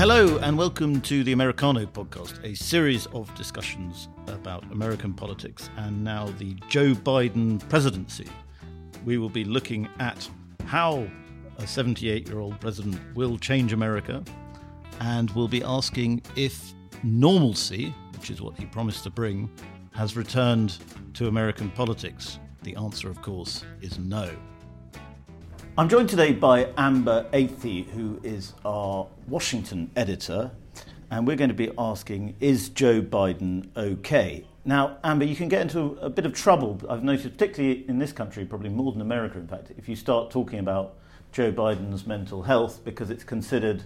Hello and welcome to the Americano podcast, a series of discussions about American politics and now the Joe Biden presidency. We will be looking at how a 78-year-old president will change America, and we'll be asking if normalcy, which is what he promised to bring, has returned to American politics. The answer, of course, is no. I'm joined today by Amber Athey, who is our Washington editor, and we're going to be asking, is Joe Biden okay? Now, Amber, you can get into a bit of trouble, I've noticed, particularly in this country, probably more than America, in fact, if you start talking about Joe Biden's mental health, because it's considered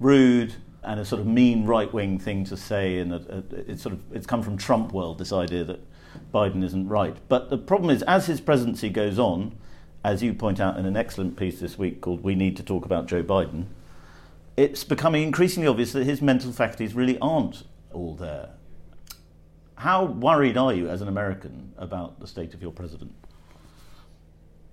rude and a sort of mean right-wing thing to say, and it's come from Trump world, this idea that Biden isn't right. But the problem is, as his presidency goes on, as you point out in an excellent piece this week called We Need to Talk About Joe Biden, it's becoming increasingly obvious that his mental faculties really aren't all there. How worried are you as an American about the state of your president?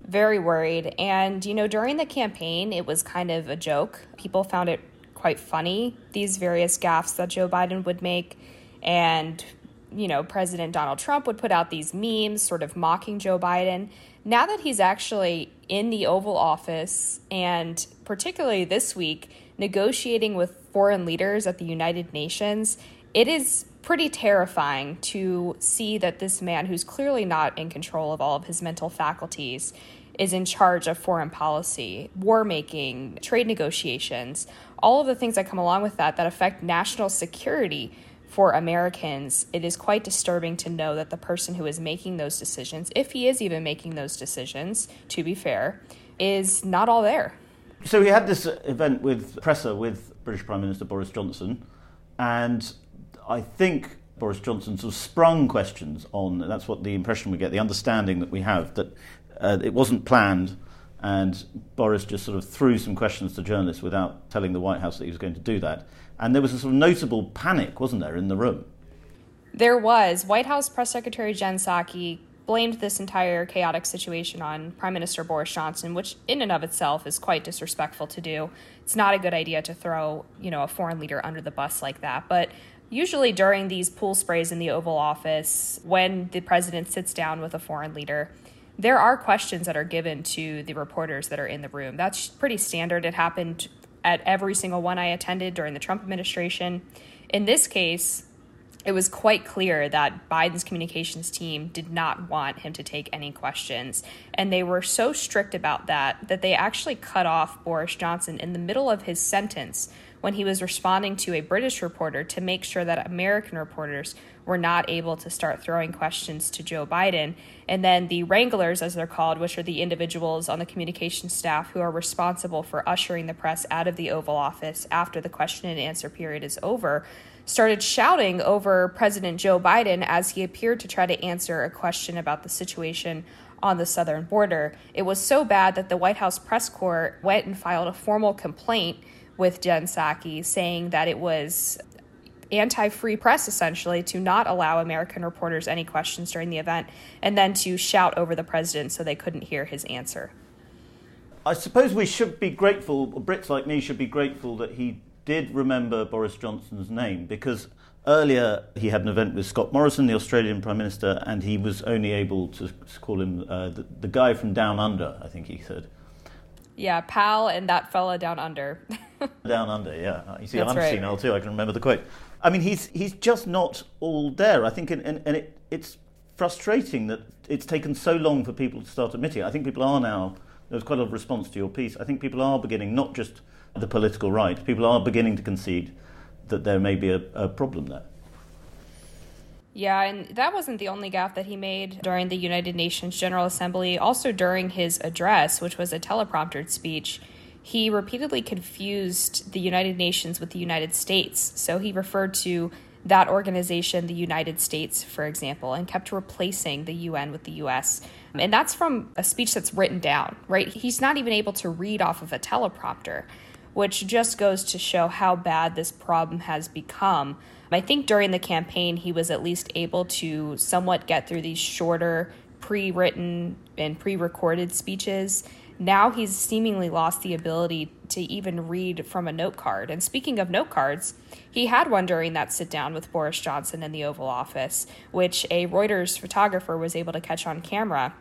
Very worried. And, you know, during the campaign, it was kind of a joke. People found it quite funny, these various gaffes that Joe Biden would make. And, you know, President Donald Trump would put out these memes sort of mocking Joe Biden. Now that he's actually in the Oval Office, and particularly this week, negotiating with foreign leaders at the United Nations, it is pretty terrifying to see that this man, who's clearly not in control of all of his mental faculties, is in charge of foreign policy, war making, trade negotiations, all of the things that come along with that that affect national security for Americans. It is quite disturbing to know that the person who is making those decisions, if he is even making those decisions, to be fair, is not all there. So we had this event with presser with British Prime Minister Boris Johnson, and I think Boris Johnson sort of sprung questions on, and that's what the impression we get, the understanding that we have, that it wasn't planned, and Boris just sort of threw some questions to journalists without telling the White House that he was going to do that. And there was a sort of notable panic, wasn't there, in the room? There was. White House Press Secretary Jen Psaki blamed this entire chaotic situation on Prime Minister Boris Johnson, which in and of itself is quite disrespectful to do. It's not a good idea to throw, you know, a foreign leader under the bus like that. But usually during these pool sprays in the Oval Office, when the president sits down with a foreign leader, there are questions that are given to the reporters that are in the room. That's pretty standard. It happened at every single one I attended during the Trump administration. In this case, it was quite clear that Biden's communications team did not want him to take any questions. And they were so strict about that, that they actually cut off Boris Johnson in the middle of his sentence when he was responding to a British reporter to make sure that American reporters were not able to start throwing questions to Joe Biden. And then the wranglers, as they're called, which are the individuals on the communications staff who are responsible for ushering the press out of the Oval Office after the question and answer period is over, started shouting over President Joe Biden as he appeared to try to answer a question about the situation on the southern border. It was so bad that the White House press corps went and filed a formal complaint with Jen Psaki saying that it was anti-free press, essentially, to not allow American reporters any questions during the event, and then to shout over the president so they couldn't hear his answer. I suppose we should be grateful, Brits like me should be grateful, that he did remember Boris Johnson's name, because earlier he had an event with Scott Morrison, the Australian Prime Minister, and he was only able to call him the guy from Down Under, I think he said. Yeah, pal and that fella down under. Down under, yeah. You see, that's I'm right. Senile too, I can remember the quote. I mean, he's just not all there. I think, and it's frustrating that it's taken so long for people to start admitting it. I think people are now, there's quite a lot of response to your piece, I think people are beginning, not just the political right, people are beginning to concede that there may be a problem there. Yeah, and that wasn't the only gaffe that he made during the United Nations General Assembly. Also during his address, which was a telepromptered speech, he repeatedly confused the United Nations with the United States. So he referred to that organization, the United States, for example, and kept replacing the UN with the US. And that's from a speech that's written down, right? He's not even able to read off of a teleprompter, which just goes to show how bad this problem has become. I think during the campaign, he was at least able to somewhat get through these shorter pre-written and pre-recorded speeches. Now he's seemingly lost the ability to even read from a note card. And speaking of note cards, he had one during that sit-down with Boris Johnson in the Oval Office, which a Reuters photographer was able to catch on camera.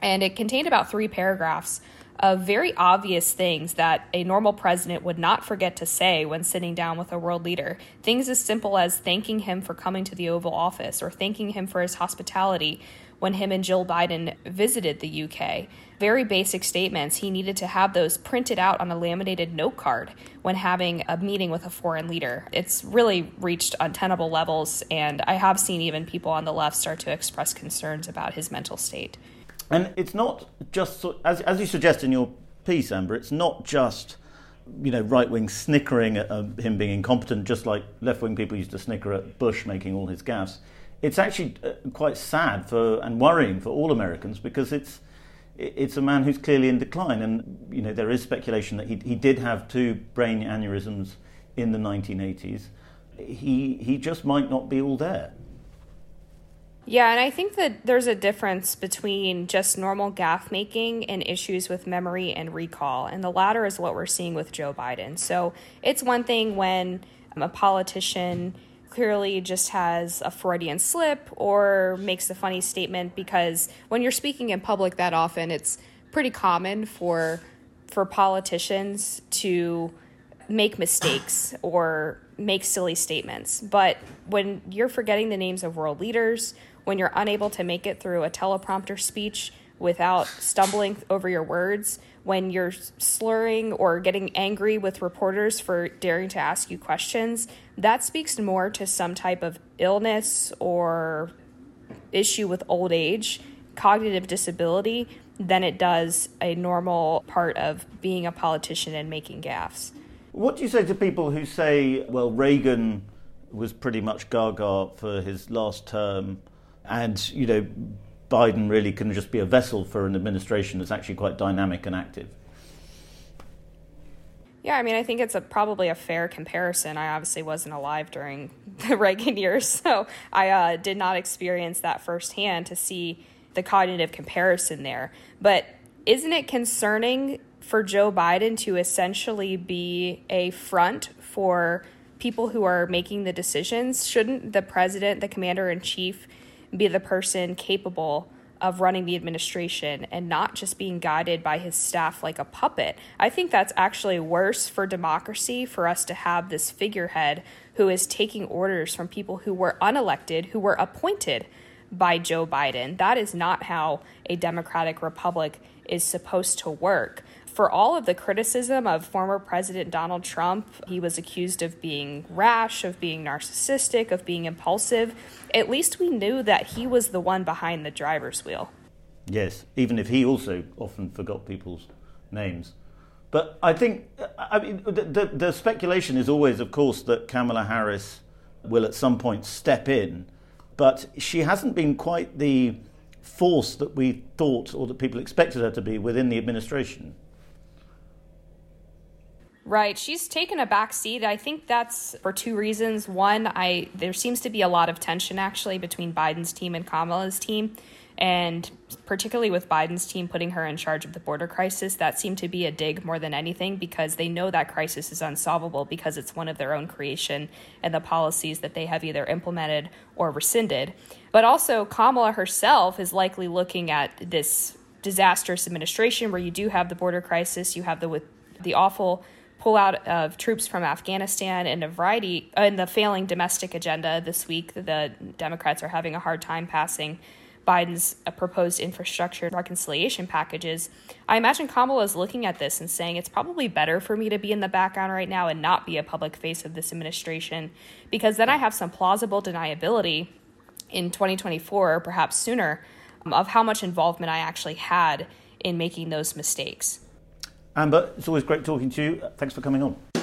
And it contained about 3 paragraphs of very obvious things that a normal president would not forget to say when sitting down with a world leader. Things as simple as thanking him for coming to the Oval Office or thanking him for his hospitality when him and Jill Biden visited the UK. Very basic statements. He needed to have those printed out on a laminated note card when having a meeting with a foreign leader. It's really reached untenable levels, and I have seen even people on the left start to express concerns about his mental state. And it's not just, as you suggest in your piece, Amber, it's not just, you know, right-wing snickering at him being incompetent, just like left-wing people used to snicker at Bush making all his gaffes. It's actually quite sad and worrying for all Americans, because it's a man who's clearly in decline. And, you know, there is speculation that he did have 2 brain aneurysms in the 1980s. He just might not be all there. Yeah, and I think that there's a difference between just normal gaffe-making and issues with memory and recall, and the latter is what we're seeing with Joe Biden. So it's one thing when a politician clearly just has a Freudian slip or makes a funny statement, because when you're speaking in public that often, it's pretty common for politicians to make mistakes or make silly statements. But when you're forgetting the names of world leaders, when you're unable to make it through a teleprompter speech without stumbling over your words, when you're slurring or getting angry with reporters for daring to ask you questions, that speaks more to some type of illness or issue with old age, cognitive disability, than it does a normal part of being a politician and making gaffes. What do you say to people who say, well, Reagan was pretty much gaga for his last term, and, you know, Biden really can just be a vessel for an administration that's actually quite dynamic and active? Yeah, I mean, I think it's probably a fair comparison. I obviously wasn't alive during the Reagan years, so I did not experience that firsthand to see the cognitive comparison there. But isn't it concerning for Joe Biden to essentially be a front for people who are making the decisions? Shouldn't the president, the commander-in-chief, be the person capable of running the administration and not just being guided by his staff like a puppet? I think that's actually worse for democracy, for us to have this figurehead who is taking orders from people who were unelected, who were appointed by Joe Biden. That is not how a democratic republic is supposed to work. For all of the criticism of former President Donald Trump, he was accused of being rash, of being narcissistic, of being impulsive. At least we knew that he was the one behind the driver's wheel. Yes, even if he also often forgot people's names. But I think, I mean, the speculation is always, of course, that Kamala Harris will at some point step in, but she hasn't been quite the force that we thought or that people expected her to be within the administration. Right. She's taken a back seat. I think that's for 2 reasons. One, there seems to be a lot of tension, actually, between Biden's team and Kamala's team, and particularly with Biden's team putting her in charge of the border crisis. That seemed to be a dig more than anything, because they know that crisis is unsolvable because it's one of their own creation and the policies that they have either implemented or rescinded. But also, Kamala herself is likely looking at this disastrous administration where you do have the border crisis, you have the awful pullout of troops from Afghanistan, and the failing domestic agenda this week. The Democrats are having a hard time passing Biden's proposed infrastructure reconciliation packages. I imagine Kamala is looking at this and saying, it's probably better for me to be in the background right now and not be a public face of this administration, because then I have some plausible deniability in 2024, or perhaps sooner, of how much involvement I actually had in making those mistakes. Amber, it's always great talking to you. Thanks for coming on.